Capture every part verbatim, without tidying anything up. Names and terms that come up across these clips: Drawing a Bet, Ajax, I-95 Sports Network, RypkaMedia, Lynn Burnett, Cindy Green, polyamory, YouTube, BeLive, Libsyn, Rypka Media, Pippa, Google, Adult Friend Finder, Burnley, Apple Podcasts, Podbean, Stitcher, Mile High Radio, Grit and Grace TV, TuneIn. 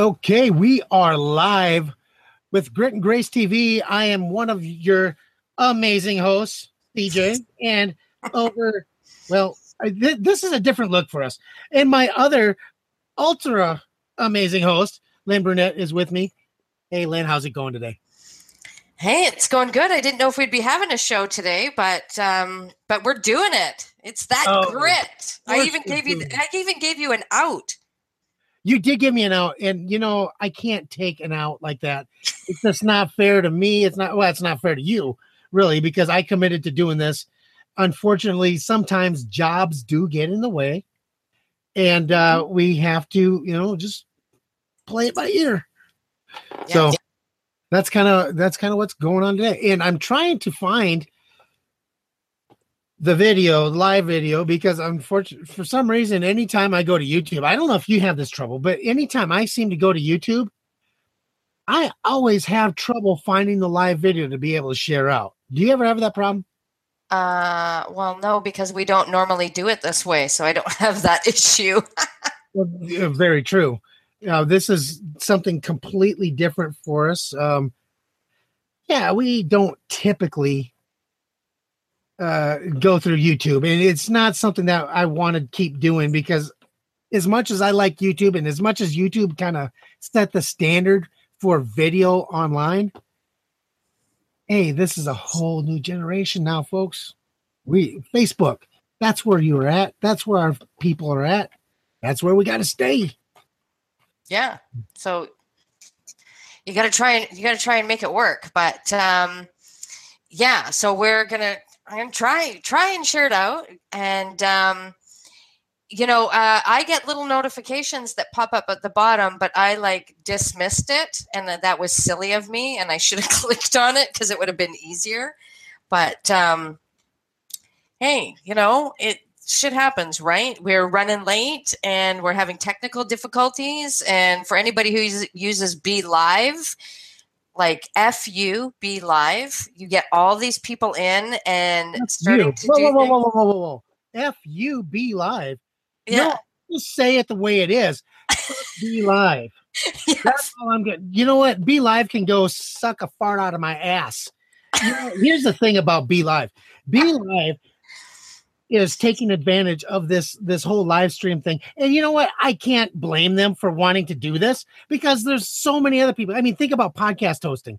Okay, we are live with Grit and Grace T V. I am one of your amazing hosts, D J, and over, well, I, th- this is a different look for us. And my other ultra amazing host, Lynn Burnett, is with me. Hey, Lynn, how's it going today? Hey, it's going good. I didn't know if we'd be having a show today, but um, but we're doing it. It's that oh, grit. I even gave you. I even gave you an out. You did give me an out, and you know I can't take an out like that. It's just not fair to me. It's not well. It's not fair to you, really, because I committed to doing this. Unfortunately, sometimes jobs do get in the way, and uh, we have to, you know, just play it by ear. Yeah, so yeah. that's kind of that's kind of what's going on today, and I'm trying to find the video, live video, because unfortunately, for some reason, anytime I go to YouTube, I don't know if you have this trouble, but anytime I seem to go to YouTube, I always have trouble finding the live video to be able to share out. Do you ever have that problem? Uh, well, no, because we don't normally do it this way, so I don't have that issue. Well, very true. Uh, this is something completely different for us. Um, yeah, we don't typically Uh, go through YouTube, and it's not something that I want to keep doing, because as much as I like YouTube and as much as YouTube kind of set the standard for video online, hey, this is a whole new generation now, folks. We Facebook, that's where you are at. That's where our people are at. That's where we got to stay. Yeah. So you got to try and you got to try and make it work. But um, yeah, so we're gonna. I'm going to try, try and share it out. And, um, you know, uh, I get little notifications that pop up at the bottom, but I like dismissed it. And that, that was silly of me. And I should have clicked on it because it would have been easier. But, um, hey, you know, it shit happens, right? We're running late and we're having technical difficulties. And for anybody who uses, uses BeLive, like F you, BeLive. You get all these people in and F starting you. to whoa, do whoa, whoa, whoa, whoa, whoa, whoa. F you, BeLive. Yeah. No, just say it the way it is. BeLive. Yes. That's all I'm getting. You know what? BeLive can go suck a fart out of my ass. You know, here's the thing about BeLive. BeLive is taking advantage of this, this whole live stream thing. And you know what? I can't blame them for wanting to do this, because there's so many other people. I mean, think about podcast hosting.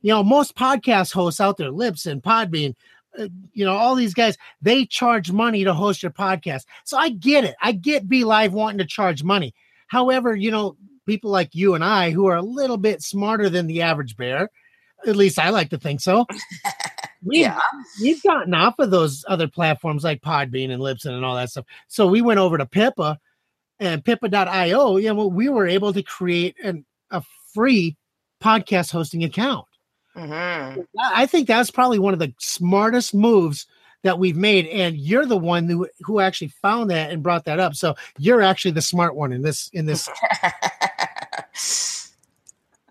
You know, most podcast hosts out there, Libsyn, Podbean, uh, you know, all these guys, they charge money to host your podcast. So I get it. I get BeLive wanting to charge money. However, you know, people like you and I, who are a little bit smarter than the average bear, at least I like to think so. We, yeah, we've gotten off of those other platforms like Podbean and Libsyn and all that stuff. So we went over to Pippa and Pippa dot io. You know, we were able to create an, a free podcast hosting account. Mm-hmm. I think that's probably one of the smartest moves that we've made. And you're the one who, who actually found that and brought that up. So you're actually the smart one in this, in this.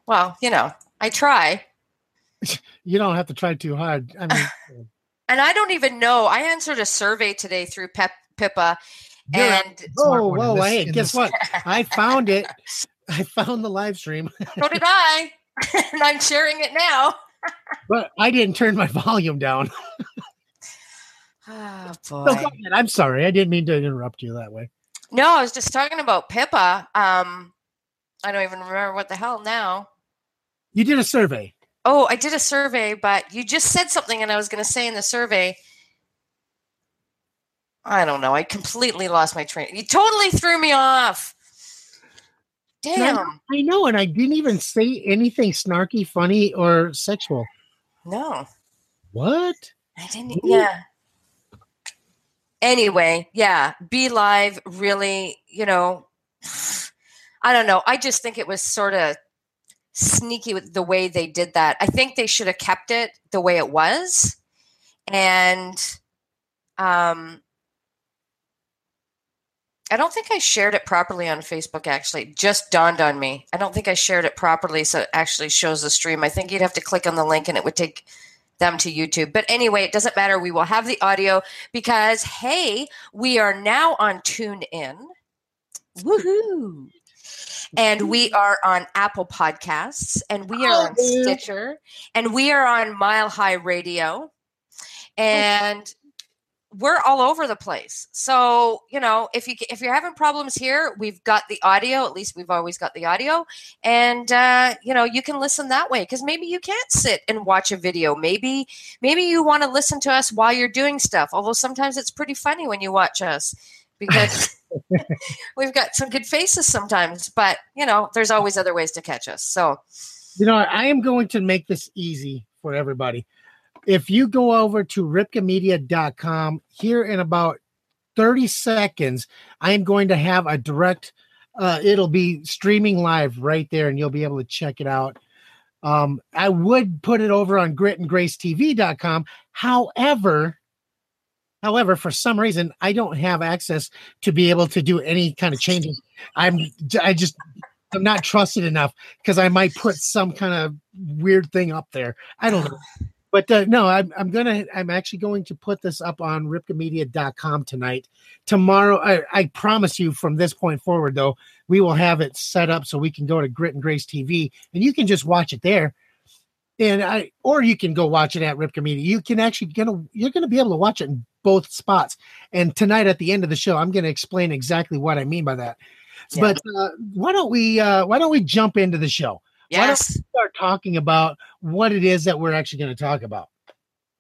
Well, you know, I try. You don't have to try too hard. I mean, and I don't even know. I answered a survey today through Pep, Pippa, and oh, whoa, whoa, hey, guess what? I found it. I found the live stream. So did I, and I'm sharing it now. But I didn't turn my volume down. Oh, boy. So, I'm sorry. I didn't mean to interrupt you that way. No, I was just talking about Pippa. Um, I don't even remember what the hell now. You did a survey. Oh, I did a survey, but you just said something, and I was going to say in the survey, I don't know. I completely lost my train. You totally threw me off. Damn. No, I know, and I didn't even say anything snarky, funny, or sexual. No. What? I didn't. Ooh. Yeah. Anyway, yeah. BeLive, really, you know, I don't know. I just think it was sort of sneaky with the way they did that. I think they should have kept it the way it was. And um, I don't think I shared it properly on Facebook, actually. It just dawned on me. I don't think I shared it properly, so it actually shows the stream. I think you'd have to click on the link and it would take them to YouTube. But anyway, it doesn't matter. We will have the audio because, hey, we are now on TuneIn. Woohoo! And we are on Apple Podcasts, and we are on Stitcher, and we are on Mile High Radio, and we're all over the place. So, you know, if you if you're having problems here, we've got the audio. At least we've always got the audio. And, uh, you know, you can listen that way, because maybe you can't sit and watch a video. Maybe maybe you want to listen to us while you're doing stuff, although sometimes it's pretty funny when you watch us, because we've got some good faces sometimes. But, you know, there's always other ways to catch us. So, you know, I am going to make this easy for everybody. If you go over to Rypka Media dot com, here in about thirty seconds, I am going to have a direct, uh, it'll be streaming live right there, and you'll be able to check it out. Um, I would put it over on Grit and Grace T V dot com. However, however, for some reason, I don't have access to be able to do any kind of changes. I'm, I just... I'm not trusted enough, because I might put some kind of weird thing up there. I don't know. But uh, no, I'm, I'm gonna. I'm actually going to put this up on Rypka Media dot com tonight. Tomorrow, I, I promise you, from this point forward, though, we will have it set up so we can go to Grit and Grace T V, and you can just watch it there. And I, or you can go watch it at Rypka Media. You can actually gonna you're gonna be able to watch it in both spots. And tonight, at the end of the show, I'm gonna explain exactly what I mean by that. Yeah. But uh, why don't we? Uh, why don't we jump into the show? Yes. Why don't we start talking about what it is that we're actually going to talk about?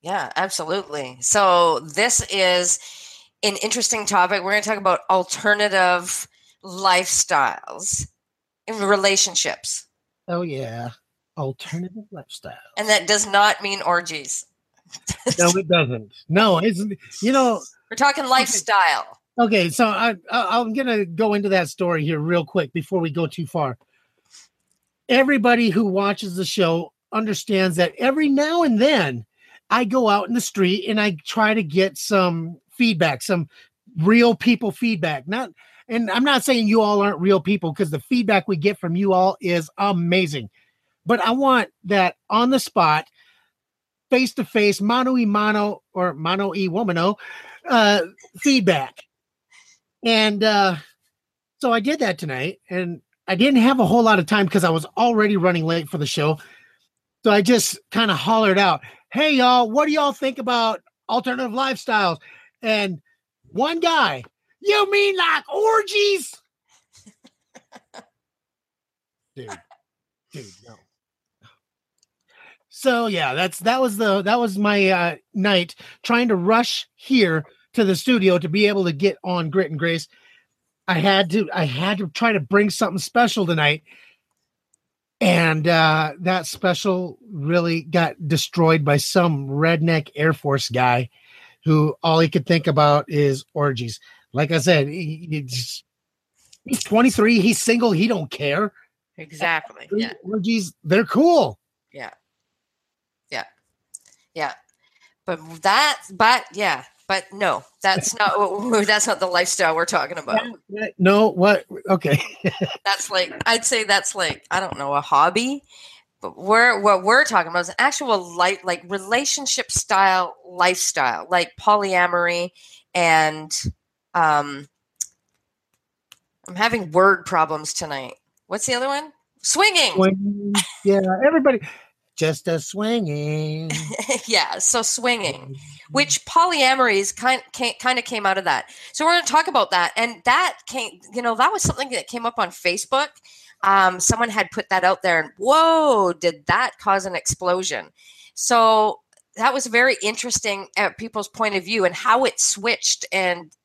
Yeah, absolutely. So this is an interesting topic. We're going to talk about alternative lifestyles in relationships. Oh, yeah. Alternative lifestyles. And that does not mean orgies. No, it doesn't. No, it's, you know. We're talking lifestyle. Okay, okay, so I, I, I'm going to go into that story here real quick before we go too far. Everybody who watches the show understands that every now and then I go out in the street and I try to get some feedback, some real people feedback. Not, and I'm not saying you all aren't real people, because the feedback we get from you all is amazing. But I want that on the spot, face to face, mano y mano, or mano y womano, uh, feedback. And uh, so I did that tonight, and I didn't have a whole lot of time because I was already running late for the show. So I just kind of hollered out, "Hey, y'all, what do y'all think about alternative lifestyles?" And one guy, "You mean like orgies?" Dude, dude, no. So, yeah, that's that was the that was my uh, night trying to rush here to the studio to be able to get on Grit and Grace. I had to, I had to try to bring something special tonight, and uh, that special really got destroyed by some redneck Air Force guy, who all he could think about is orgies. Like I said, he, he's, he's twenty-three, he's single, he don't care. Exactly. Yeah. Orgies, they're cool. Yeah. Yeah. Yeah. But that, but yeah. But no, that's not what, that's not the lifestyle we're talking about. No, what? Okay, that's like I'd say that's like I don't know a hobby, but we're what we're talking about is an actual life, like relationship style lifestyle, like polyamory, and um, I'm having word problems tonight. What's the other one? Swinging. Swinging. Yeah, everybody. Just a swinging. Yeah, so swinging, which polyamory is kind, kind of came out of that. So we're going to talk about that. And that came, you know, that was something that came up on Facebook. Um, someone had put that out there, and whoa, did that cause an explosion? So that was very interesting at people's point of view and how it switched. And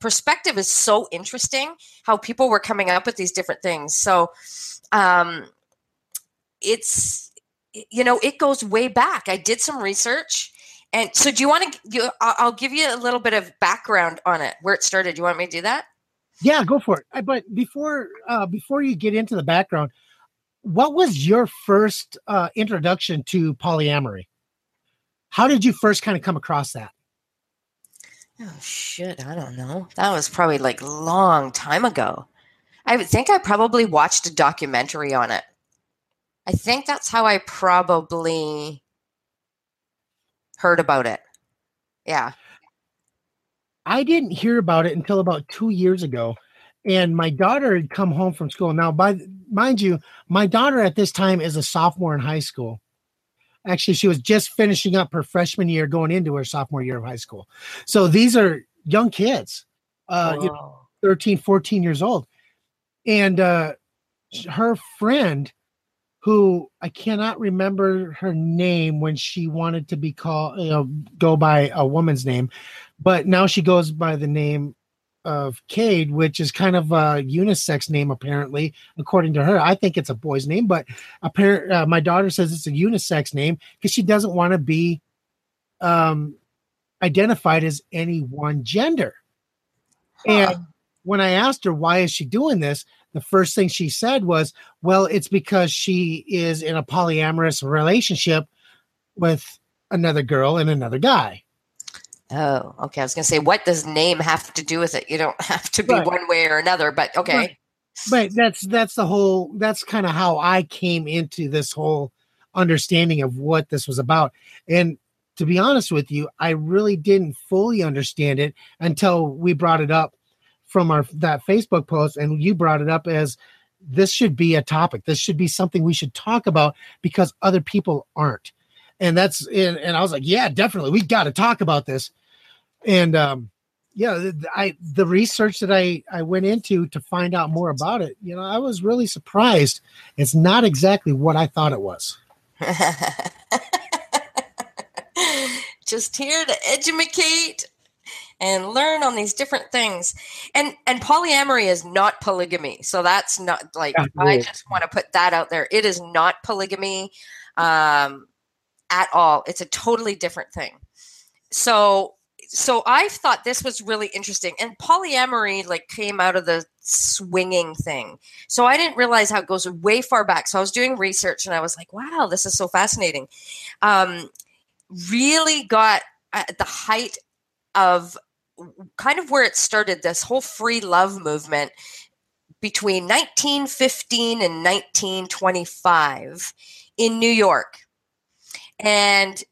perspective is so interesting, how people were coming up with these different things. So um, it's... You know, it goes way back. I did some research. And so do you want to, I'll give you a little bit of background on it, where it started. Do you want me to do that? Yeah, go for it. But before uh, before you get into the background, what was your first uh, introduction to polyamory? How did you first kind of come across that? Oh, shit. I don't know. That was probably like a long time ago. I think I probably watched a documentary on it. I think that's how I probably heard about it. Yeah. I didn't hear about it until about two years ago. And my daughter had come home from school. Now, by mind you, my daughter at this time is a sophomore in high school. Actually, she was just finishing up her freshman year, going into her sophomore year of high school. So these are young kids, uh, wow. you know, thirteen, fourteen years old. And uh, her friend, who I cannot remember her name when she wanted to be called, you know, go by a woman's name, but now she goes by the name of Cade, which is kind of a unisex name, apparently, according to her. I think it's a boy's name, but apparently, uh, my daughter says it's a unisex name because she doesn't want to be um, identified as any one gender. Huh. And when I asked her, why is she doing this? The first thing she said was, well, it's because she is in a polyamorous relationship with another girl and another guy. Oh, okay. I was going to say, what does name have to do with it? You don't have to be right. one way or another, but okay. Right. But that's, that's the whole, that's kind of how I came into this whole understanding of what this was about. And to be honest with you, I really didn't fully understand it until we brought it up from our, that Facebook post. And you brought it up as this should be a topic. This should be something we should talk about because other people aren't. And that's, and, and I was like, yeah, definitely. We got to talk about this. And um, yeah, I the research that I, I went into to find out more about it, you know, I was really surprised. It's not exactly what I thought it was. Just here to educate and learn on these different things. And and polyamory is not polygamy. So that's not like, absolutely. I just want to put that out there. It is not polygamy um, at all. It's a totally different thing. So... So I thought this was really interesting, and polyamory like came out of the swinging thing. So I didn't realize how it goes way far back. So I was doing research and I was like, wow, this is so fascinating. Um, really got at the height of kind of where it started, this whole free love movement between nineteen fifteen and nineteen twenty-five in New York. And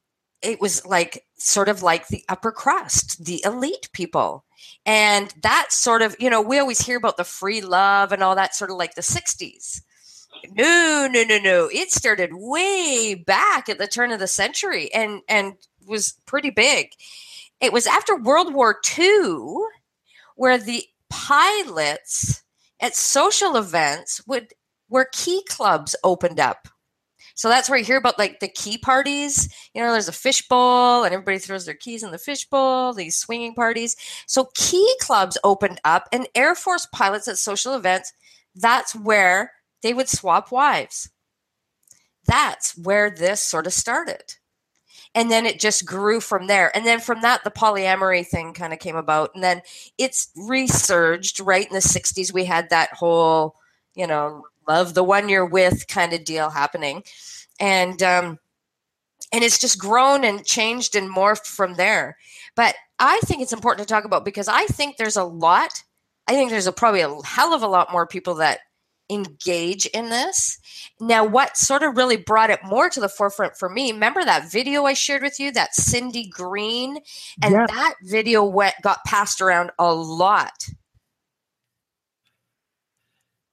it was like, sort of like the upper crust, the elite people. And that sort of, you know, we always hear about the free love and all that sort of like the sixties. No, no, no, no. It started way back at the turn of the century and, and was pretty big. It was after World War Two where the pilots at social events would, where key clubs opened up. So that's where you hear about like the key parties. You know, there's a fishbowl and everybody throws their keys in the fishbowl, these swinging parties. So key clubs opened up and Air Force pilots at social events, that's where they would swap wives. That's where this sort of started. And then it just grew from there. And then from that, the polyamory thing kind of came about. And then it's resurged right in the sixties. We had that whole, you know, love the one you're with kind of deal happening. And, um, and it's just grown and changed and morphed from there. But I think it's important to talk about because I think there's a lot, I think there's a, probably a hell of a lot more people that engage in this. Now, what sort of really brought it more to the forefront for me, remember that video I shared with you, that Cindy Green? And yeah. That video went, got passed around a lot.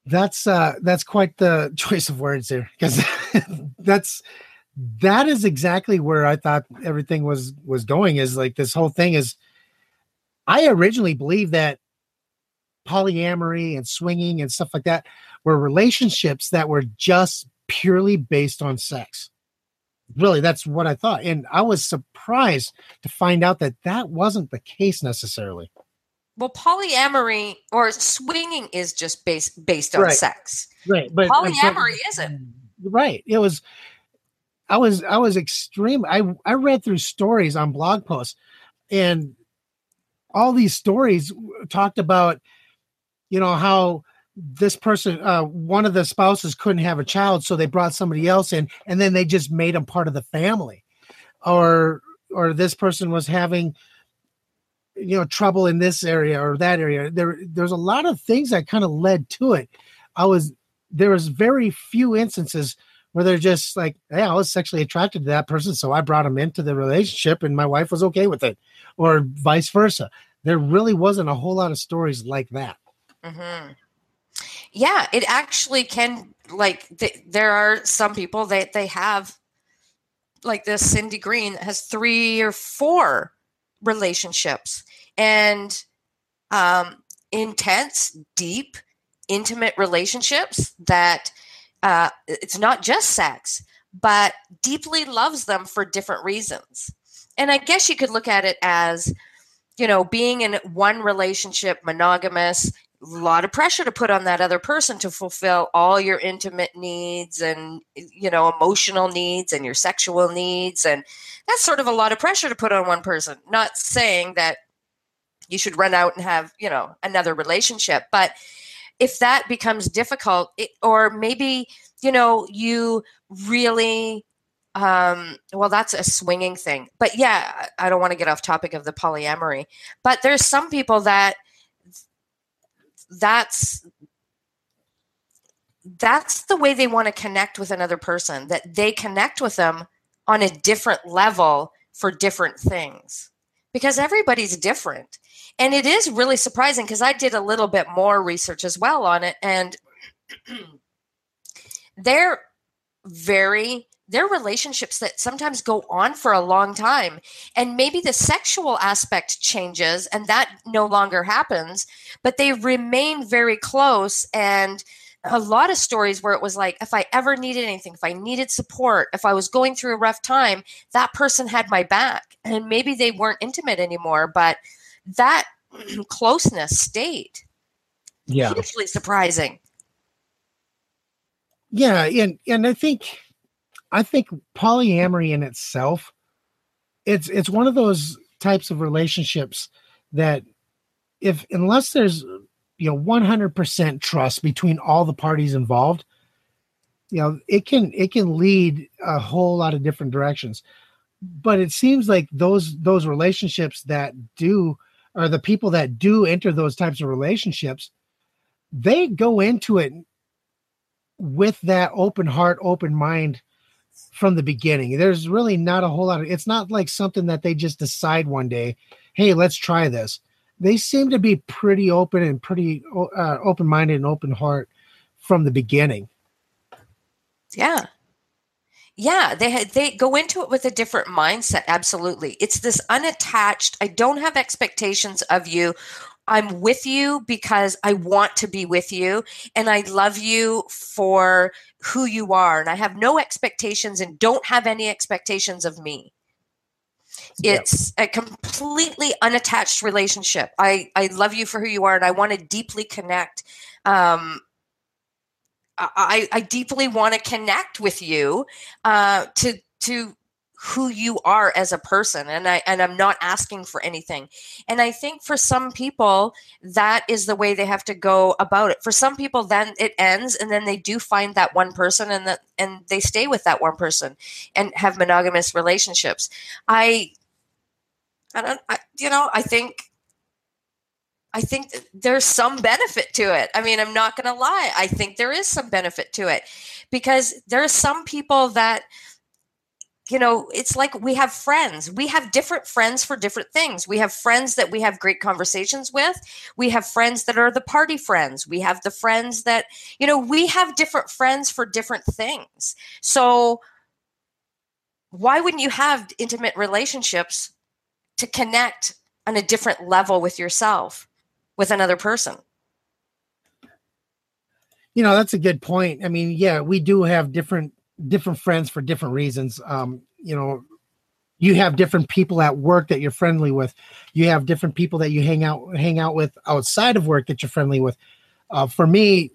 That's uh, that's quite the choice of words there, because that's that is exactly where I thought everything was was going. Is like this whole thing is. I originally believed that polyamory and swinging and stuff like that were relationships that were just purely based on sex. Really, that's what I thought, and I was surprised to find out that that wasn't the case necessarily. Well, polyamory or swinging is just based based on right. sex. Right. But polyamory but, isn't. Right. It was I was I was extreme. I, I read through stories on blog posts, and all these stories talked about, you know, how this person, uh, one of the spouses couldn't have a child, so they brought somebody else in, and then they just made them part of the family. Or or this person was having you know, trouble in this area or that area. There, there's a lot of things that kind of led to it. I was, there was very few instances where they're just like, yeah, hey, I was sexually attracted to that person. So I brought him into the relationship and my wife was okay with it, or vice versa. There really wasn't a whole lot of stories like that. Mm-hmm. Yeah, it actually can, like, th- there are some people that they have, like this Cindy Green has three or four relationships, and um, intense, deep, intimate relationships that uh, it's not just sex, but deeply loves them for different reasons. And I guess you could look at it as, you know, being in one relationship, monogamous, a lot of pressure to put on that other person to fulfill all your intimate needs and, you know, emotional needs and your sexual needs. And that's sort of a lot of pressure to put on one person. Not saying that you should run out and have, you know, another relationship. But if that becomes difficult, it, or maybe, you know, you really, um, well, that's a swinging thing. But yeah, I don't want to get off topic of the polyamory. But there's some people that, that's that's the way they want to connect with another person, that they connect with them on a different level for different things, because everybody's different. And it is really surprising, because I did a little bit more research as well on it, and they're very they're relationships that sometimes go on for a long time, and maybe the sexual aspect changes and that no longer happens, but they remain very close. And a lot of stories where it was like, if I ever needed anything, if I needed support, if I was going through a rough time, that person had my back. And maybe they weren't intimate anymore, but that closeness stayed. Yeah. Hugely surprising. Yeah. And, and I think, I think polyamory in itself, it's it's one of those types of relationships that, if unless there's, you know, one hundred percent trust between all the parties involved, you know, it can it can lead a whole lot of different directions. But it seems like those those relationships that do, or the people that do enter those types of relationships, they go into it with that open heart, open mind from the beginning. There's really not a whole lot of, it's not like something that they just decide one day, hey, let's try this. They seem to be pretty open and pretty uh, open-minded and open heart from the beginning. Yeah. Yeah. They ha- they go into it with a different mindset. Absolutely. It's this unattached, I don't have expectations of you. I'm with you because I want to be with you, and I love you for who you are, and I have no expectations and don't have any expectations of me. Yep. It's a completely unattached relationship. I, I love you for who you are, and I want to deeply connect. Um, I, I deeply want to connect with you uh, to to who you are as a person. And I, and I'm not asking for anything. And I think for some people, that is the way they have to go about it. For some people, then it ends, and then they do find that one person, and that, and they stay with that one person and have monogamous relationships. I, I don't, I, you know, I think, I think there's some benefit to it. I mean, I'm not going to lie. I think there is some benefit to it, because there are some people that, you know, it's like we have friends. We have different friends for different things. We have friends that we have great conversations with. We have friends that are the party friends. We have the friends that, you know, we have different friends for different things. So why wouldn't you have intimate relationships to connect on a different level with yourself, with another person? You know, that's a good point. I mean, yeah, we do have different different friends for different reasons. Um, you know, you have different people at work that you're friendly with. You have different people that you hang out, hang out with outside of work that you're friendly with. Uh, for me,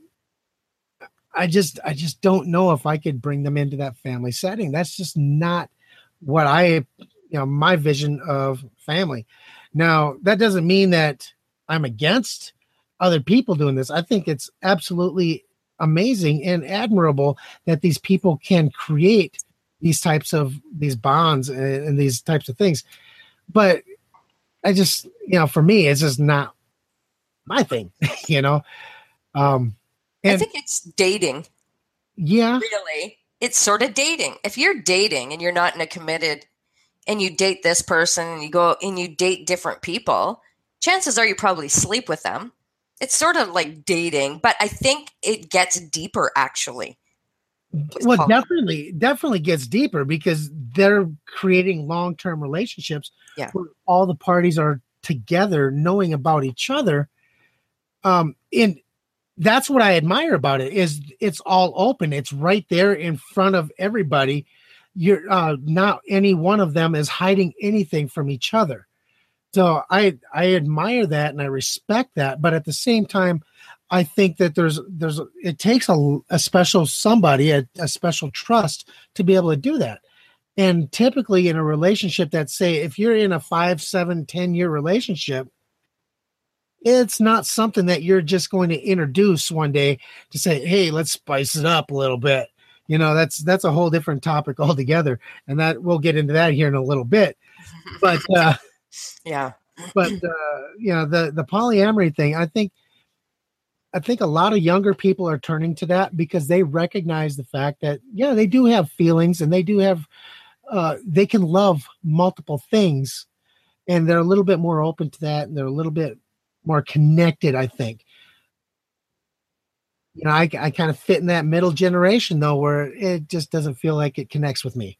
I just, I just don't know if I could bring them into that family setting. That's just not what I, you know, my vision of family. Now, that doesn't mean that I'm against other people doing this. I think it's absolutely amazing and admirable that these people can create these types of these bonds and, and these types of things. But I just, you know, for me, it's just not my thing, you know? Um, and I think it's dating. Yeah. Really. It's sort of dating. If you're dating and you're not in a committed, and you date this person and you go and you date different people, chances are you probably sleep with them. It's sort of like dating, but I think it gets deeper, actually. Well, Paul. definitely, definitely gets deeper because they're creating long-term relationships yeah. where all the parties are together, knowing about each other. Um, and that's what I admire about it is it's all open. It's right there in front of everybody. You're uh, not any one of them is hiding anything from each other. So I I admire that and I respect that, but at the same time, I think that there's there's it takes a, a special somebody, a, a special trust to be able to do that. And typically in a relationship that say if you're in a five, seven, ten year relationship, it's not something that you're just going to introduce one day to say, hey, let's spice it up a little bit. You know, that's that's a whole different topic altogether, and that we'll get into that here in a little bit. But uh, yeah, but uh, you know, the the polyamory thing, I think, I think a lot of younger people are turning to that because they recognize the fact that yeah, they do have feelings and they do have, uh, they can love multiple things, and they're a little bit more open to that, and they're a little bit more connected, I think. You know, I, I kind of fit in that middle generation, though, where it just doesn't feel like it connects with me.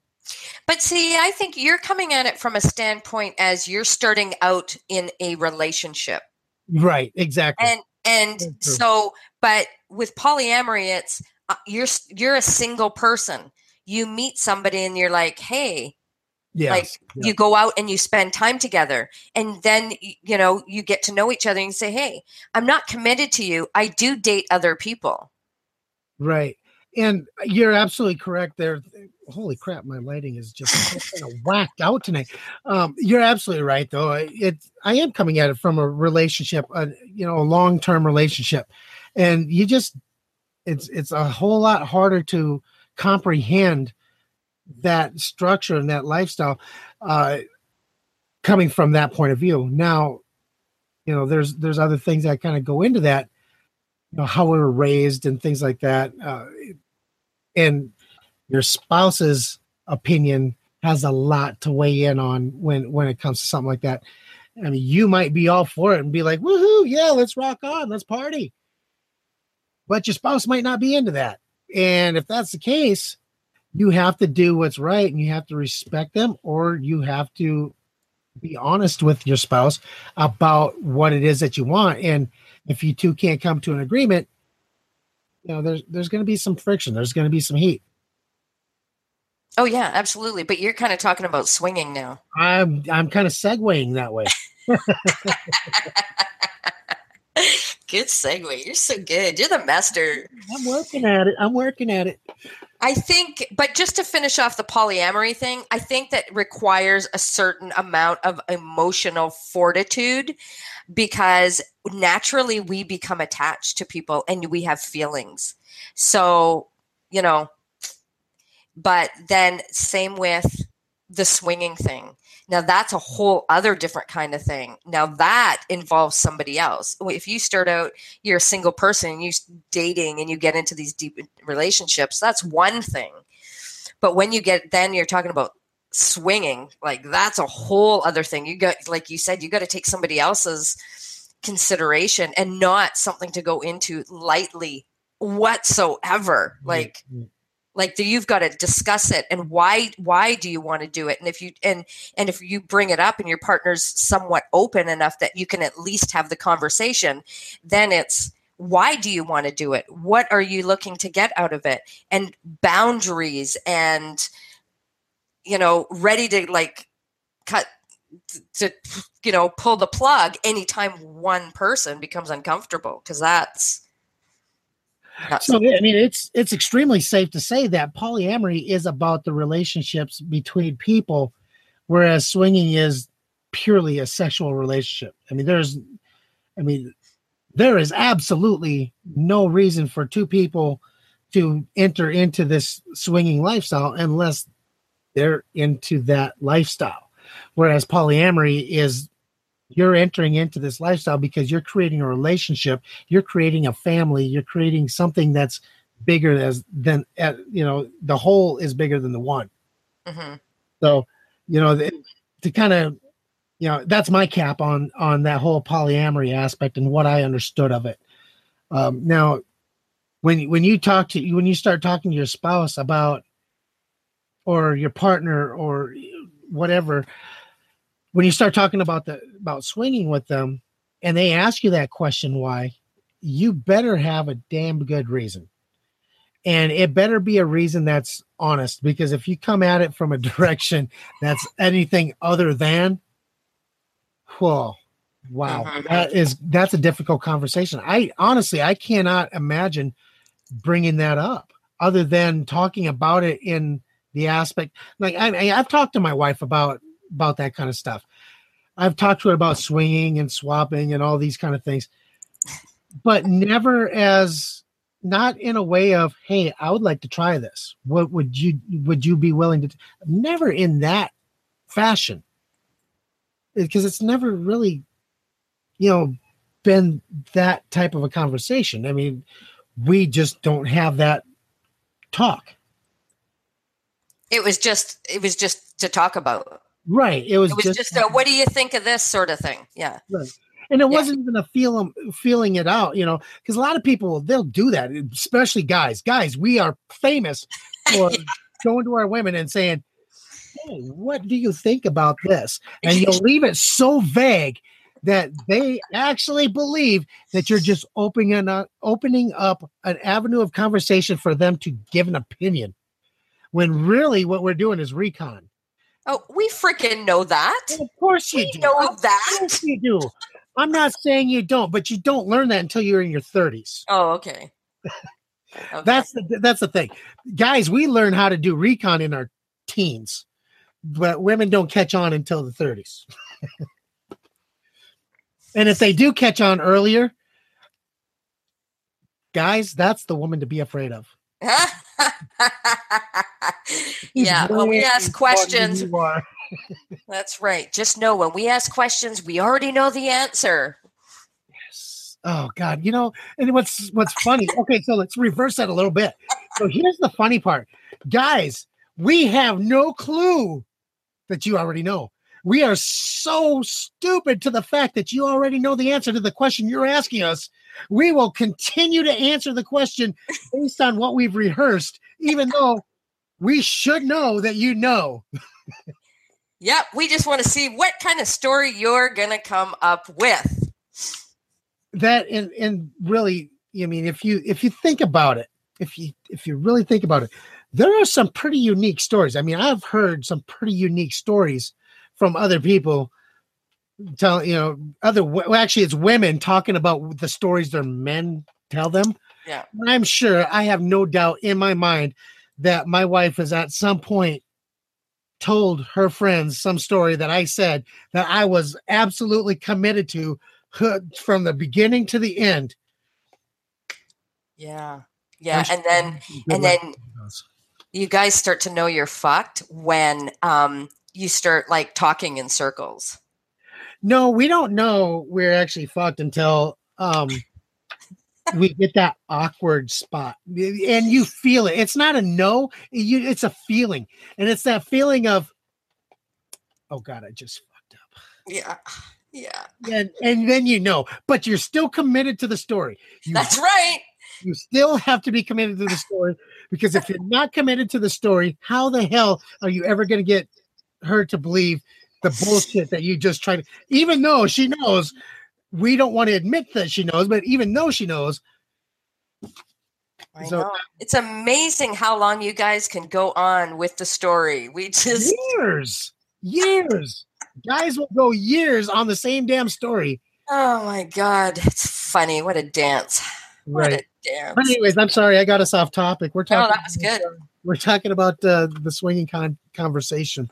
But see, I think you're coming at it from a standpoint as you're starting out in a relationship. Right, exactly. And and so, but with polyamory, it's uh, you're you're a single person. You meet somebody and you're like, hey. Yes. Like yeah. You go out and you spend time together and then, you know, you get to know each other and you say, hey, I'm not committed to you. I do date other people. Right. And you're absolutely correct there. Holy crap. My lighting is just kind of whacked out tonight. Um, you're absolutely right, though. It, I am coming at it from a relationship, a, you know, a long-term relationship. And you just, it's, it's a whole lot harder to comprehend that structure and that lifestyle uh coming from that point of view. Now, you know, there's there's other things that kind of go into that, you know, how we were raised and things like that, uh and your spouse's opinion has a lot to weigh in on when when it comes to something like that. I mean, you might be all for it and be like, woohoo, yeah, let's rock on, let's party, but your spouse might not be into that. And if that's the case, you have to do what's right and you have to respect them, or you have to be honest with your spouse about what it is that you want. And if you two can't come to an agreement, you know, there's, there's going to be some friction. There's going to be some heat. Oh yeah, absolutely. But you're kind of talking about swinging now. I'm, I'm kind of segueing that way. Good segue. You're so good. You're the master. I'm working at it. I'm working at it. I think, but just to finish off the polyamory thing, I think that requires a certain amount of emotional fortitude because naturally we become attached to people and we have feelings. So, you know, but then same with the swinging thing. Now that's a whole other different kind of thing. Now that involves somebody else. If you start out, you're a single person, you're dating and you get into these deep relationships, that's one thing. But when you get, then you're talking about swinging, like that's a whole other thing. You got, like you said, you got to take somebody else's consideration and not something to go into lightly whatsoever. Like, mm-hmm. Like the, you've got to discuss it and why, why do you want to do it? And if you, and, and if you bring it up and your partner's somewhat open enough that you can at least have the conversation, then it's, why do you want to do it? What are you looking to get out of it? And boundaries and, you know, ready to like cut to, you know, pull the plug anytime one person becomes uncomfortable. 'Cause that's, So, I mean, it's it's extremely safe to say that polyamory is about the relationships between people, whereas swinging is purely a sexual relationship. I mean, there's, I mean, there is absolutely no reason for two people to enter into this swinging lifestyle unless they're into that lifestyle. Whereas polyamory is you're entering into this lifestyle because you're creating a relationship, you're creating a family, you're creating something that's bigger as than, you know, the whole is bigger than the one. Mm-hmm. So, you know, to kind of you know, that's my cap on on that whole polyamory aspect and what I understood of it. Um, now, when when you talk to when you start talking to your spouse about, or your partner or whatever, when you start talking about the about swinging with them, and they ask you that question, why, you better have a damn good reason. And it better be a reason that's honest, because if you come at it from a direction that's anything other than, whoa, wow, mm-hmm. that is, that's a difficult conversation. I honestly, I cannot imagine bringing that up other than talking about it in the aspect. Like I, I've talked to my wife about, about that kind of stuff. I've talked to her about swinging and swapping and all these kind of things, but never as, not in a way of, hey, I would like to try this. What would you, would you be willing to, t-? Never in that fashion, because it's never really, you know, been that type of a conversation. I mean, we just don't have that talk. It was just, it was just to talk about. Right. It was, it was just, just a, what do you think of this sort of thing? Yeah. Right. And it wasn't yeah. even a feel feeling it out, you know, because a lot of people, they'll do that, especially guys. Guys, we are famous for yeah. going to our women and saying, hey, what do you think about this? And you'll leave it so vague that they actually believe that you're just opening up, opening up an avenue of conversation for them to give an opinion, when really what we're doing is recon. Oh, we freaking know that. And of course you we do. We know of that. Of course you do. I'm not saying you don't, but you don't learn that until you're in your thirties. Oh, okay. okay. That's the that's the thing. Guys, we learn how to do recon in our teens, but women don't catch on until the thirties. And if they do catch on earlier, guys, that's the woman to be afraid of. Yeah, when we ask questions. That's right. Just know when we ask questions, we already know the answer. Yes. Oh God. You know, and what's what's funny. Okay, so let's reverse that a little bit. So here's the funny part. Guys, we have no clue that you already know. We are so stupid to the fact that you already know the answer to the question you're asking us. We will continue to answer the question based on what we've rehearsed, even though we should know that you know. Yep, we just want to see what kind of story you're going to come up with. That and and really, I mean, if you if you think about it, if you if you really think about it, there are some pretty unique stories. I mean, I've heard some pretty unique stories from other people tell, you know, other well, actually it's women talking about the stories their men tell them. Yeah. And I'm sure, I have no doubt in my mind that my wife is at some point told her friends some story that I said that I was absolutely committed to from the beginning to the end. Yeah. Yeah. And then, and then you guys start to know you're fucked when um, you start like talking in circles. No, we don't know we're actually fucked until um, we get that awkward spot, and you feel it. It's not a no, you, it's a feeling. And it's that feeling of, oh God, I just fucked up. Yeah. Yeah. And, and then, you know, but you're still committed to the story. You, that's right. You still have to be committed to the story, because if you're not committed to the story, how the hell are you ever going to get her to believe the bullshit that you just tried to, even though she knows. We don't want to admit that she knows, but even though she knows. I so, know. It's amazing how long you guys can go on with the story. We just. Years. Years. Guys will go years on the same damn story. Oh, my God. It's funny. What a dance. What right. a dance. But anyways, I'm sorry. I got us off topic. We're talking. Oh, that was good. About, we're talking about uh, the swinging con- conversation.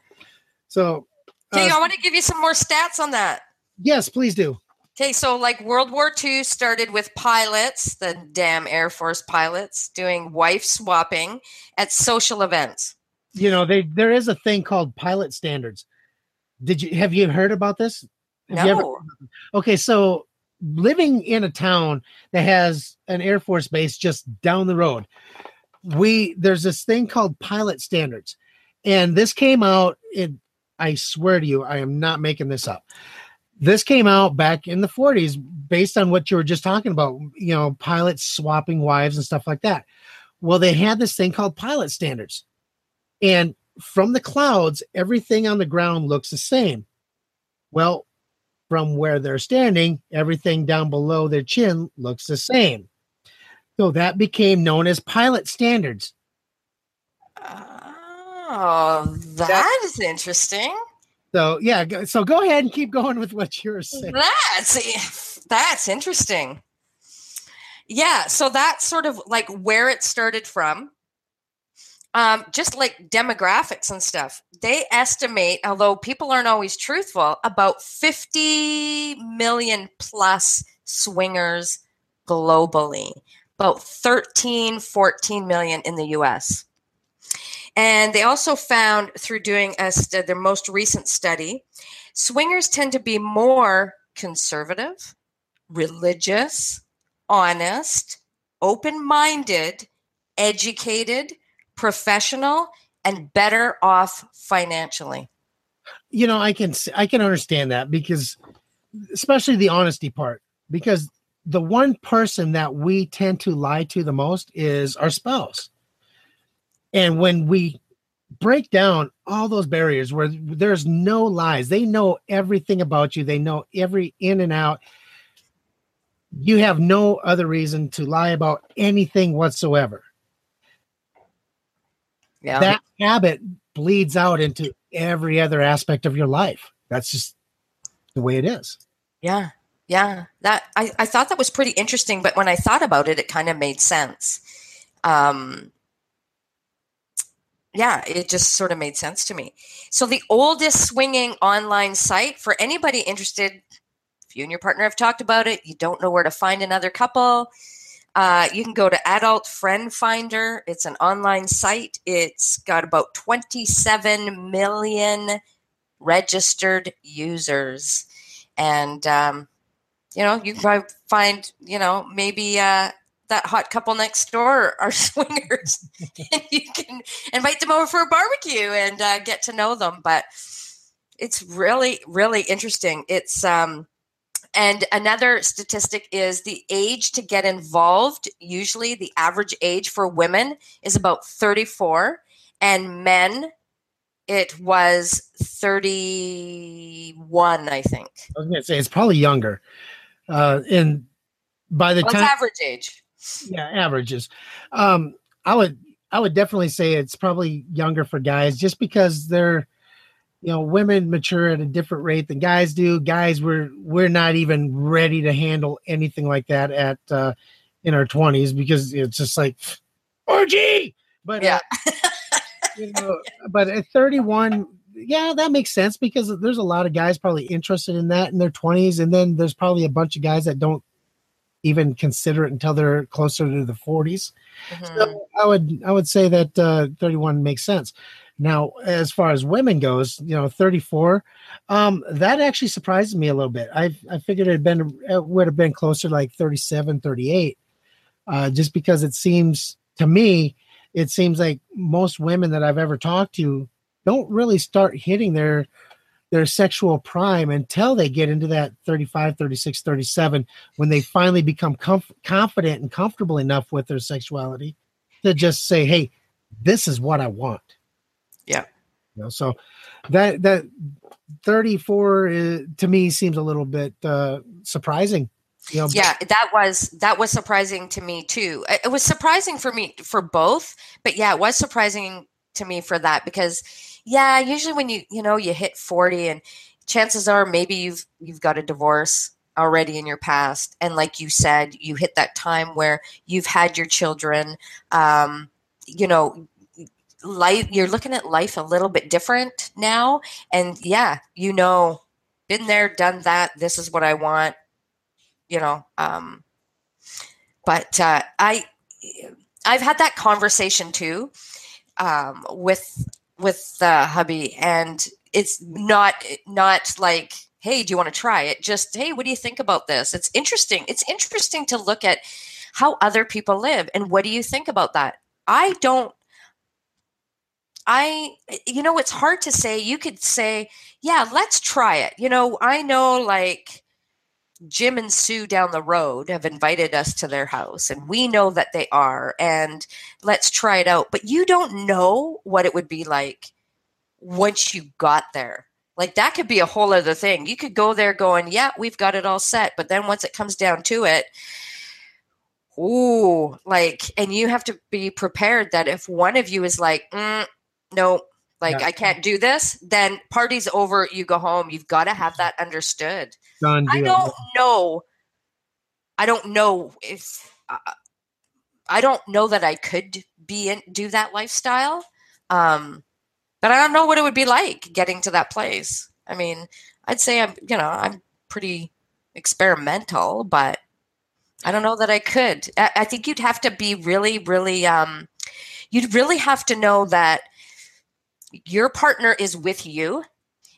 So. Okay, uh, I want to give you some more stats on that. Yes, please do. Okay, so like World War Two started with pilots, the damn Air Force pilots, doing wife swapping at social events. You know, they, there is a thing called pilot standards. Did you have you heard about this? Have no. You ever, okay, so living in a town that has an Air Force base just down the road, we there's this thing called pilot standards, and this came out in I swear to you, I am not making this up. This came out back in the forties based on what you were just talking about, you know, pilots swapping wives and stuff like that. Well, they had this thing called pilot standards. And from the clouds, everything on the ground looks the same. Well, from where they're standing, everything down below their chin looks the same. So that became known as pilot standards. Oh, that That's- is interesting. So, yeah, so go ahead and keep going with what you're saying. That's, that's interesting. Yeah, so that's sort of like where it started from. Um, just like demographics and stuff. They estimate, although people aren't always truthful, about fifty million plus swingers globally. About thirteen, fourteen million in the U S And they also found through doing a st- their most recent study, swingers tend to be more conservative, religious, honest, open-minded, educated, professional, and better off financially. You know, I can I can understand that, because especially the honesty part, because the one person that we tend to lie to the most is our spouse. And when we break down all those barriers where there's no lies, they know everything about you. They know every in and out. You have no other reason to lie about anything whatsoever. Yeah. That habit bleeds out into every other aspect of your life. That's just the way it is. Yeah. Yeah. That I, I thought that was pretty interesting, but when I thought about it, it kind of made sense. Um, Yeah, it just sort of made sense to me. So the oldest swinging online site, for anybody interested, if you and your partner have talked about it, you don't know where to find another couple, uh, you can go to Adult Friend Finder. It's an online site. It's got about twenty-seven million registered users. And, um, you know, you can probably find, you know, maybe uh, – that hot couple next door are swingers, and you can invite them over for a barbecue and uh, get to know them. But it's really, really interesting. It's, um, and another statistic is the age to get involved. Usually the average age for women is about thirty-four, and men, it was thirty-one, I think. I was going to say, it's probably younger. Uh, and by the well, time average age. Yeah, averages. Um, I would I would definitely say it's probably younger for guys, just because they're, you know, women mature at a different rate than guys do. Guys, we're we're not even ready to handle anything like that at uh, in our twenties, because it's just like orgy. But yeah, uh, you know, but at thirty-one, yeah, that makes sense, because there's a lot of guys probably interested in that in their twenties, and then there's probably a bunch of guys that don't even consider it until they're closer to the forties. Mm-hmm. So I would, I would say that uh, thirty-one makes sense. Now, as far as women goes, you know, thirty-four, um, that actually surprised me a little bit. I I figured it'd been, it would have been closer to like thirty-seven, thirty-eight, uh, just because it seems to me, it seems like most women that I've ever talked to don't really start hitting their their sexual prime until they get into that thirty-five, thirty-six, thirty-seven, when they finally become comf- confident and comfortable enough with their sexuality to just say, hey, this is what I want. Yeah. You know, so that, that thirty-four is, to me, seems a little bit uh, surprising. You know, yeah, but- that was, that was surprising to me too. It was surprising for me for both, but yeah, it was surprising to me for that, because yeah, usually when you, you know, you hit forty, and chances are maybe you've, you've got a divorce already in your past. And like you said, you hit that time where you've had your children, um, you know, life, you're looking at life a little bit different now. And yeah, you know, been there, done that. This is what I want, you know? Um, but, uh, I, I've had that conversation too, um, with, with the hubby, and it's not, not like, hey, do you want to try it? Just, hey, what do you think about this? It's interesting. It's interesting to look at how other people live. And what do you think about that? I don't, I, you know, it's hard to say. You could say, yeah, let's try it. You know, I know like Jim and Sue down the road have invited us to their house and we know that they are, and let's try it out. But you don't know what it would be like once you got there. Like that could be a whole other thing. You could go there going, yeah, we've got it all set. But then once it comes down to it, ooh, like, and you have to be prepared that if one of you is like, mm, no, like yeah. I can't do this, then party's over, you go home. You've got to have that understood. Done deal. I don't know. I don't know if, uh, I don't know that I could be in, do that lifestyle. Um, but I don't know what it would be like getting to that place. I mean, I'd say I'm, you know, I'm pretty experimental, but I don't know that I could. I, I think you'd have to be really, really, um, you'd really have to know that your partner is with you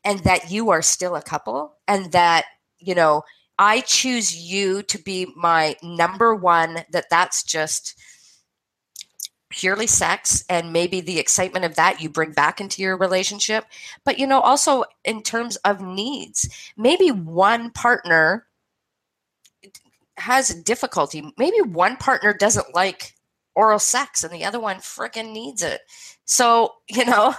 and that you are still a couple and that, you know, I choose you to be my number one, that that's just purely sex and maybe the excitement of that you bring back into your relationship. But, you know, also in terms of needs, maybe one partner has difficulty. Maybe one partner doesn't like oral sex and the other one freaking needs it. So, you know.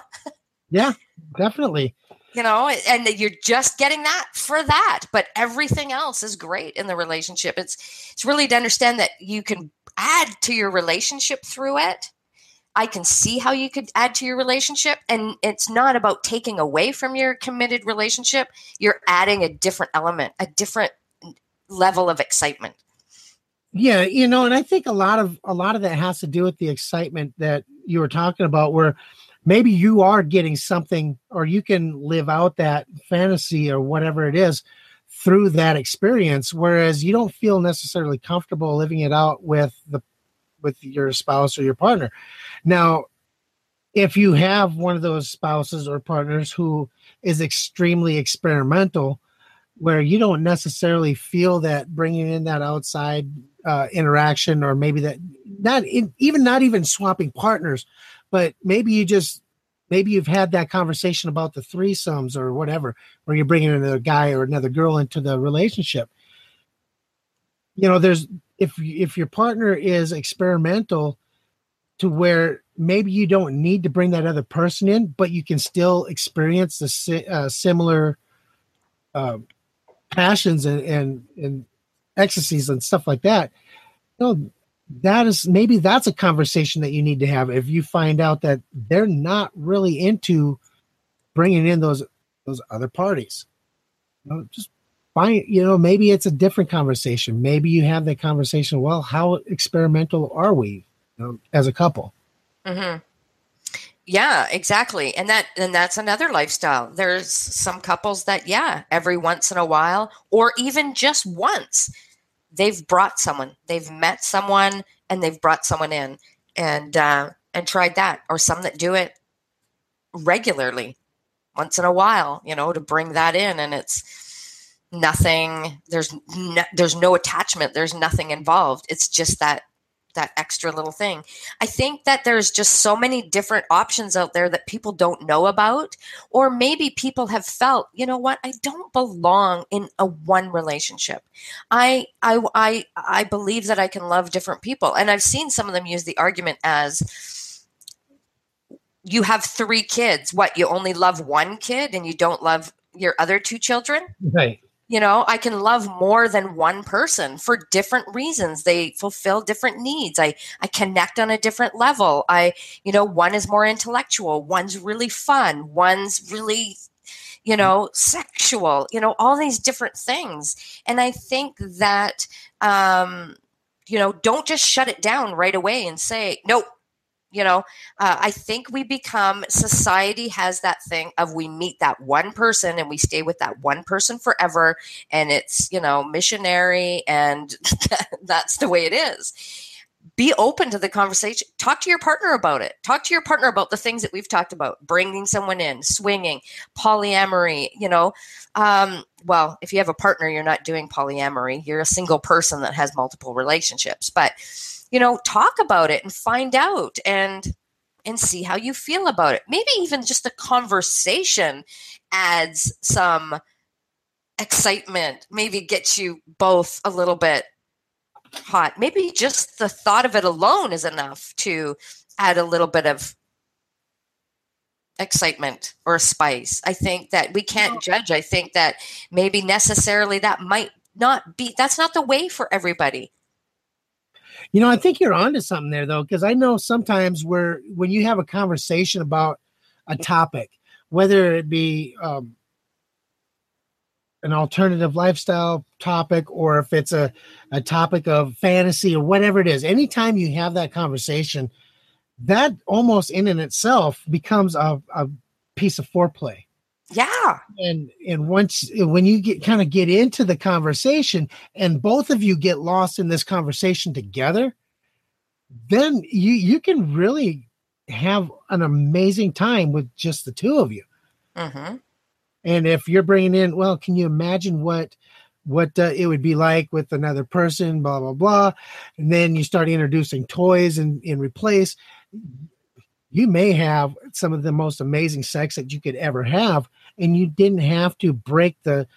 Yeah, definitely. You know, and you're just getting that for that. But everything else is great in the relationship. It's it's really to understand that you can add to your relationship through it. I can see how you could add to your relationship. And it's not about taking away from your committed relationship. You're adding a different element, a different level of excitement. Yeah, you know, and I think a lot of a lot of that has to do with the excitement that you were talking about, where maybe you are getting something or you can live out that fantasy or whatever it is through that experience, whereas you don't feel necessarily comfortable living it out with the with your spouse or your partner. Now, if you have one of those spouses or partners who is extremely experimental, where you don't necessarily feel that bringing in that outside uh, interaction, or maybe that not in, even not even swapping partners, but maybe you just, maybe you've had that conversation about the threesomes or whatever, where you're bringing another guy or another girl into the relationship. You know, there's, if, if your partner is experimental to where maybe you don't need to bring that other person in, but you can still experience the si- uh, similar uh, passions and, and, and ecstasies and stuff like that. You know, that is, maybe that's a conversation that you need to have. If you find out that they're not really into bringing in those, those other parties, you know, just find, you know, maybe it's a different conversation. Maybe you have that conversation. Well, how experimental are we, you know, as a couple? Mm-hmm. Yeah, exactly. And that, and that's another lifestyle. There's some couples that, yeah, every once in a while, or even just once, they've brought someone, they've met someone and they've brought someone in and, uh, and tried that, or some that do it regularly once in a while, you know, to bring that in. And it's nothing, there's no, there's no attachment. There's nothing involved. It's just that, that extra little thing. I think that there's just so many different options out there that people don't know about, or maybe people have felt, you know what, I don't belong in a one relationship. I, I, I, I believe that I can love different people. And I've seen some of them use the argument as, you have three kids. What, you only love one kid and you don't love your other two children? Right. You know, I can love more than one person for different reasons. They fulfill different needs. I, I connect on a different level. I, you know, one is more intellectual. One's really fun. One's really, you know, sexual, you know, all these different things. And I think that, um, you know, don't just shut it down right away and say, nope. You know, uh, I think we become, society has that thing of, we meet that one person and we stay with that one person forever. And it's, you know, missionary, and that's the way it is. Be open to the conversation. Talk to your partner about it. Talk to your partner about the things that we've talked about, bringing someone in, swinging, polyamory, you know. Um, well, if you have a partner, you're not doing polyamory. You're a single person that has multiple relationships, but you know, talk about it and find out. And and see how you feel about it. Maybe even just a conversation adds some excitement, maybe gets you both a little bit hot. Maybe just the thought of it alone is enough to add a little bit of excitement or spice. I think that we can't judge. I think that maybe necessarily that might not be, that's not the way for everybody. You know, I think you're onto something there, though, because I know sometimes where when you have a conversation about a topic, whether it be um, an alternative lifestyle topic or if it's a, a topic of fantasy or whatever it is, anytime you have that conversation, that almost in and itself becomes a, a piece of foreplay. Yeah. And and once when you get kind of get into the conversation and both of you get lost in this conversation together, then you you can really have an amazing time with just the two of you. Mm-hmm. And if you're bringing in, well, can you imagine what what uh, it would be like with another person, blah, blah, blah. And then you start introducing toys and, and replace. You may have some of the most amazing sex that you could ever have. And you didn't have to break the,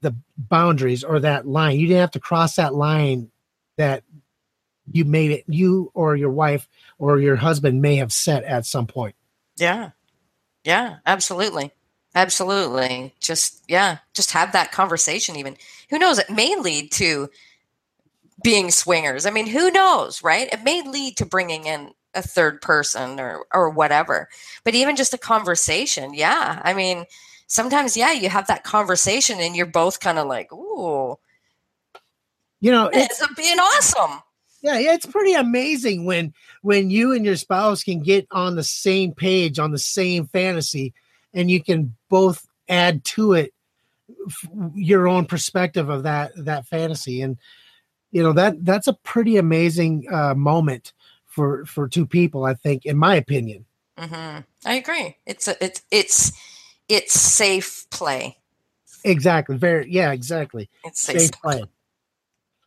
the boundaries or that line. You didn't have to cross that line that you made it, you or your wife or your husband may have set at some point. Yeah. Yeah, absolutely. Absolutely. Just, yeah, just have that conversation even. Who knows? It may lead to being swingers. I mean, who knows, right? It may lead to bringing in a third person or or whatever. But even just a conversation, yeah. I mean, sometimes, yeah, you have that conversation and you're both kind of like, ooh. You know, it's, it's being awesome. Yeah, yeah, it's pretty amazing when when you and your spouse can get on the same page, on the same fantasy, and you can both add to it f- your own perspective of that, that fantasy. And, you know, that, that's a pretty amazing uh, moment for, for two people, I think, in my opinion. Mm-hmm. I agree. It's, a, it's, it's, it's safe play. Exactly. Very, yeah, exactly. It's safe, safe play.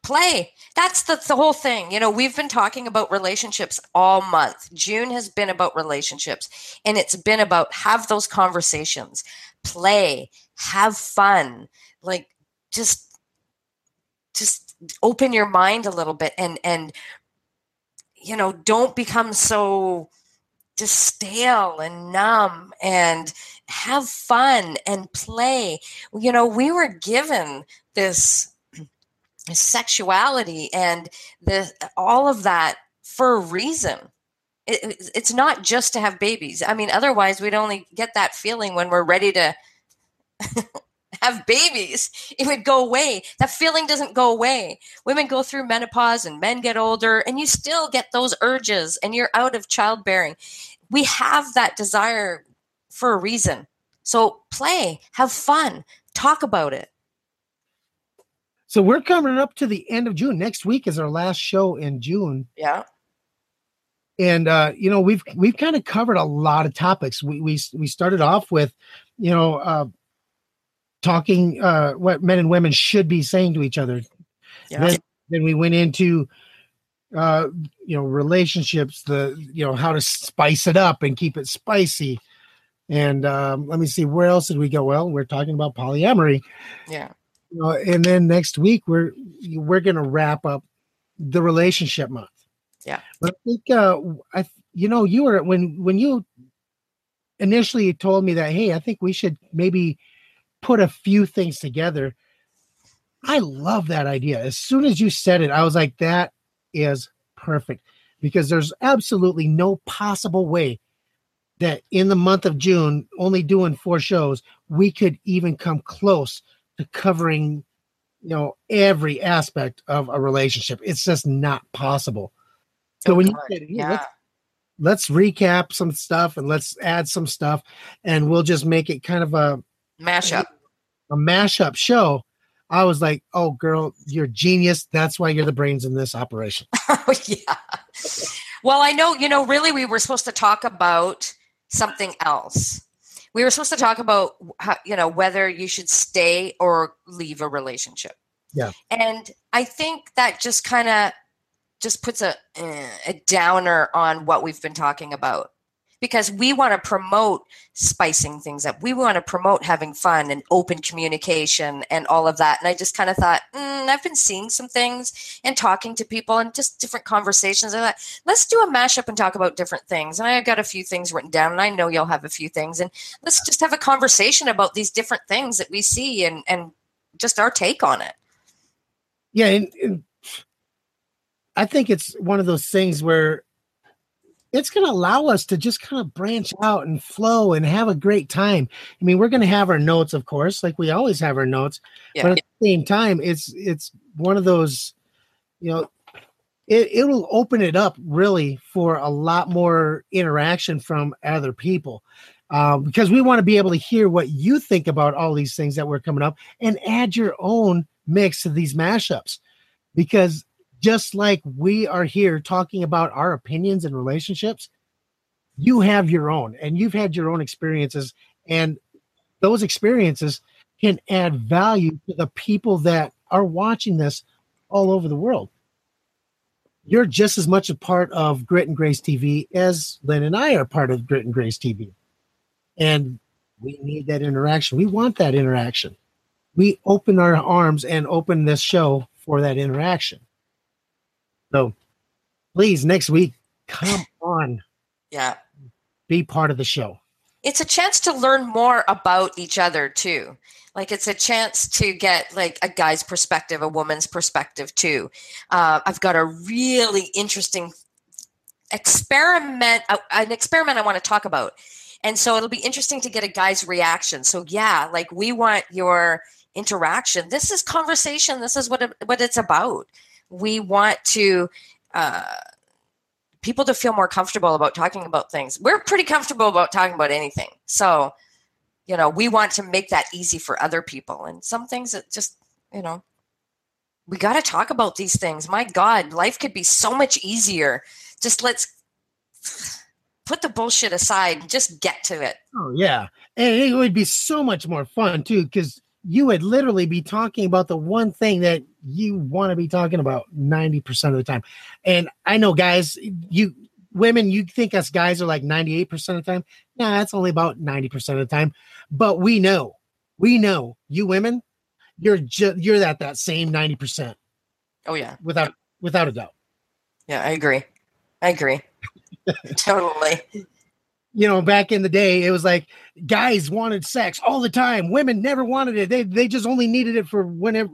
Play. That's the, the whole thing. You know, we've been talking about relationships all month. June has been about relationships, and it's been about have those conversations, play, have fun, like just, just open your mind a little bit and, and, you know, don't become so just stale and numb and have fun and play. You know, we were given this sexuality and the all of that for a reason. It, it's not just to have babies. I mean, otherwise we'd only get that feeling when we're ready to have babies. It would go away. That feeling doesn't go away. Women go through menopause and men get older and you still get those urges and you're out of childbearing. We have that desire for a reason. So play, have fun, talk about it. So we're coming up to the end of June. Next week is our last show in June. Yeah. And, uh, you know, we've, we've kind of covered a lot of topics. We, we, we started off with, you know, uh, talking, uh, what men and women should be saying to each other. Yeah. Then, then we went into, uh, you know, relationships, the, you know, how to spice it up and keep it spicy. And, um, let me see, where else did we go? Well, we're talking about polyamory. Yeah. Uh, and then next week we're we're going to wrap up the relationship month. Yeah, but I think uh, I you know you were when when you initially told me that, hey, I think we should maybe put a few things together. I love that idea. As soon as you said it, I was like, that is perfect, because there's absolutely no possible way that in the month of June, only doing four shows, we could even come close to covering, you know, every aspect of a relationship. It's just not possible. So oh, when you said, hey, yeah. let's, let's recap some stuff and let's add some stuff, and we'll just make it kind of a mashup, a mashup show. I was like, oh girl, you're a genius. That's why you're the brains in this operation. Oh yeah. Well, I know, you know, really we were supposed to talk about something else. We were supposed to talk about, how, you know, whether you should stay or leave a relationship. Yeah. And I think that just kind of just puts a, a downer on what we've been talking about, because we want to promote spicing things up. We want to promote having fun and open communication and all of that. And I just kind of thought, mm, I've been seeing some things and talking to people and just different conversations. I thought, let's do a mashup and talk about different things. And I got a few things written down, and I know you'll have a few things. And let's just have a conversation about these different things that we see and, and just our take on it. Yeah, and, and I think it's one of those things where it's going to allow us to just kind of branch out and flow and have a great time. I mean, we're going to have our notes, of course, like we always have our notes, yeah, but at yeah. the same time, it's, it's one of those, you know, it, it'll open it up really for a lot more interaction from other people, uh, because we want to be able to hear what you think about all these things that we're coming up and add your own mix to these mashups, because just like we are here talking about our opinions and relationships, you have your own, and you've had your own experiences, and those experiences can add value to the people that are watching this all over the world. You're just as much a part of Grit and Grace T V as Lynn and I are part of Grit and Grace T V. And we need that interaction. We want that interaction. We open our arms and open this show for that interaction. So please, next week, come on. Yeah. Be part of the show. It's a chance to learn more about each other too. Like, it's a chance to get like a guy's perspective, a woman's perspective too. Uh, I've got a really interesting experiment, uh, an experiment I want to talk about. And so it'll be interesting to get a guy's reaction. So yeah, like, we want your interaction. This is conversation. This is what it, what it's about. We want to uh, people to feel more comfortable about talking about things. We're pretty comfortable about talking about anything. So, you know, we want to make that easy for other people. And some things that just, you know, we got to talk about these things. My God, life could be so much easier. Just let's put the bullshit aside and just get to it. Oh, yeah. And it would be so much more fun, too, because you would literally be talking about the one thing that you want to be talking about ninety percent of the time. And I know, guys, you women, you think us guys are like ninety-eight percent of the time. Nah, that's only about ninety percent of the time. But we know, we know you women, you're ju- you're that, that same ninety percent. Oh yeah. Without, without a doubt. Yeah, I agree. I agree. Totally. You know, back in the day, it was like guys wanted sex all the time. Women never wanted it. They they just only needed it for whenever.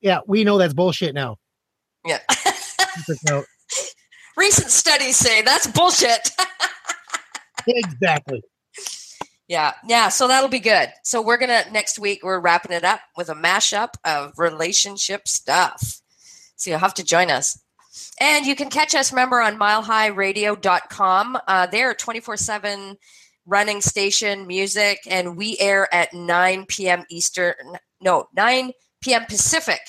Yeah, we know that's bullshit now. Yeah. Recent studies say that's bullshit. Exactly. Yeah. Yeah. So that'll be good. So we're going to next week, we're wrapping it up with a mashup of relationship stuff. So you'll have to join us. And you can catch us, remember, on mile high radio dot com. Uh, they're a twenty-four seven running station, music, and we air at nine p.m. Eastern, no, nine p.m. Pacific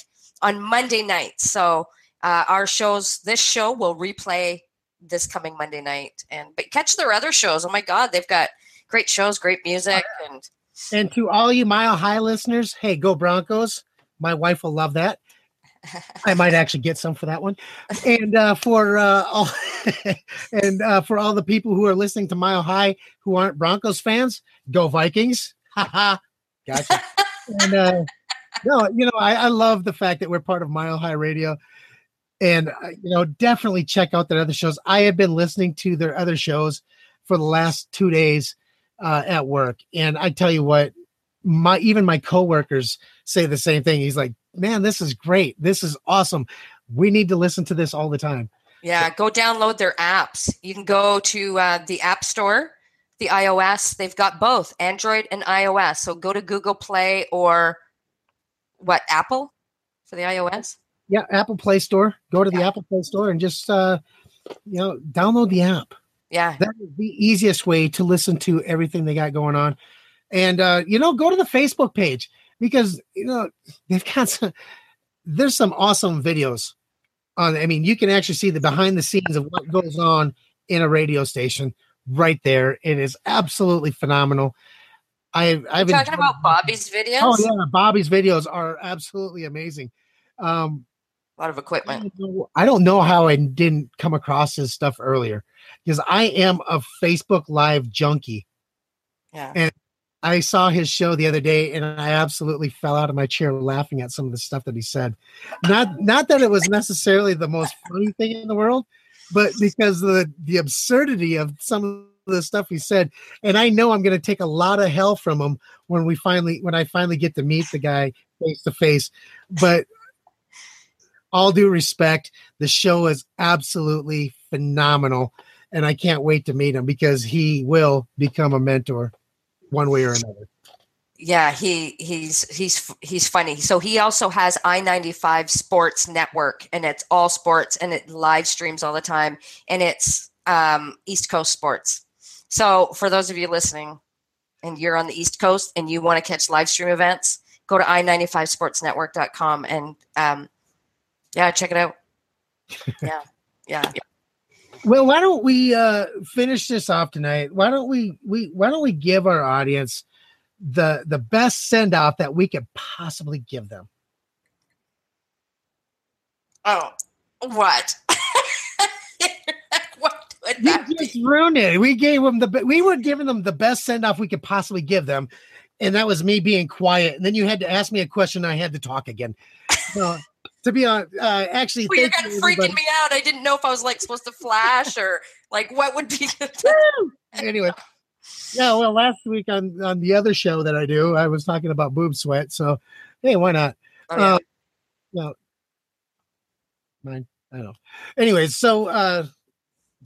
on Monday nights. So uh, our shows, this show will replay this coming Monday night. And but catch their other shows. Oh, my God, they've got great shows, great music. And, and to all you Mile High listeners, hey, go Broncos. My wife will love that. I might actually get some for that one. And uh, for uh, all and uh, for all the people who are listening to Mile High who aren't Broncos fans, go Vikings. Ha ha. Gotcha. And uh, no, you know, I, I love the fact that we're part of Mile High Radio. And, uh, you know, definitely check out their other shows. I have been listening to their other shows for the last two days uh, at work. And I tell you what, my even my coworkers say the same thing. He's like, man, this is great. This is awesome. We need to listen to this all the time. Yeah, go download their apps. You can go to uh, the App Store, the iOS. They've got both Android and iOS. So go to Google Play or what, Apple for the iOS? Yeah, Apple Play Store. Go to yeah. the Apple Play Store and just uh, you know, download the app. Yeah. That is the easiest way to listen to everything they got going on. And, uh, you know, go to the Facebook page. Because, you know, they've got some, there's some awesome videos on. I mean, you can actually see the behind the scenes of what goes on in a radio station right there. It is absolutely phenomenal. I, I've been talking about Bobby's videos. Oh, yeah. Bobby's videos are absolutely amazing. Um, a lot of equipment. I don't know, I don't know how I didn't come across this stuff earlier, because I am a Facebook Live junkie. Yeah. And I saw his show the other day, and I absolutely fell out of my chair laughing at some of the stuff that he said. Not not that it was necessarily the most funny thing in the world, but because of the, the absurdity of some of the stuff he said. And I know I'm going to take a lot of hell from him when we finally when I finally get to meet the guy face to face. But all due respect, the show is absolutely phenomenal, and I can't wait to meet him, because he will become a mentor one way or another. Yeah, he he's he's he's funny. So he also has I ninety-five Sports Network, and it's all sports, and it live streams all the time, and it's um, East Coast sports. So for those of you listening, and you're on the East Coast and you want to catch live stream events, go to I ninety-five sports network dot com and um, yeah, check it out. Yeah, yeah, yeah. Well, why don't we uh, finish this off tonight? Why don't we, we why don't we give our audience the the best send off that we could possibly give them? Oh, what? What would that be? You just ruined it. We gave them the we were giving them the best send off we could possibly give them, and that was me being quiet. And then you had to ask me a question, and I had to talk again. Uh, To be honest, uh, actually, well, you're kind of freaking me out. I didn't know if I was like supposed to flash or like what would be. The- anyway, yeah. Well, last week on on the other show that I do, I was talking about boob sweat. So, hey, why not? Oh, yeah. uh, no, mine. I don't know. Anyways, so uh,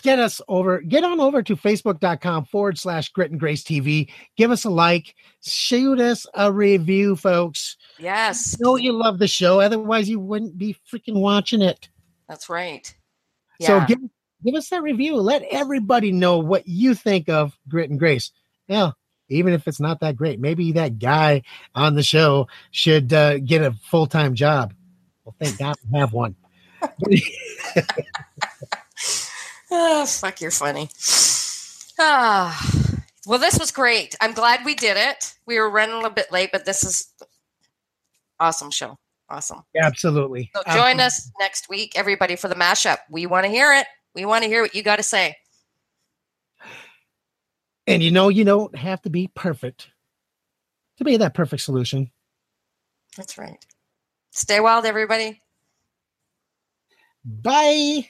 get us over. Get on over to facebook.com forward slash Grit and Grace TV. Give us a like. Shoot us a review, folks. Yes. I know you love the show. Otherwise, you wouldn't be freaking watching it. That's right. Yeah. So give, give us that review. Let everybody know what you think of Grit and Grace. Yeah. Even if it's not that great, maybe that guy on the show should uh, get a full-time job. Well, thank God we have one. Oh, fuck, you're funny. Ah, well, this was great. I'm glad we did it. We were running a little bit late, but this is... awesome show. Awesome. Yeah, absolutely. So join absolutely. us next week, everybody, for the mashup. We want to hear it. We want to hear what you got to say. And you know, you don't have to be perfect to be that perfect solution. That's right. Stay wild, everybody. Bye.